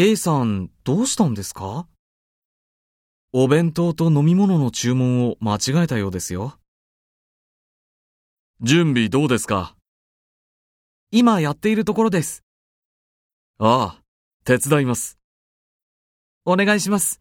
A さん、どうしたんですか？お弁当と飲み物の注文を間違えたようですよ。準備どうですか？今やっているところです。ああ、手伝います。お願いします。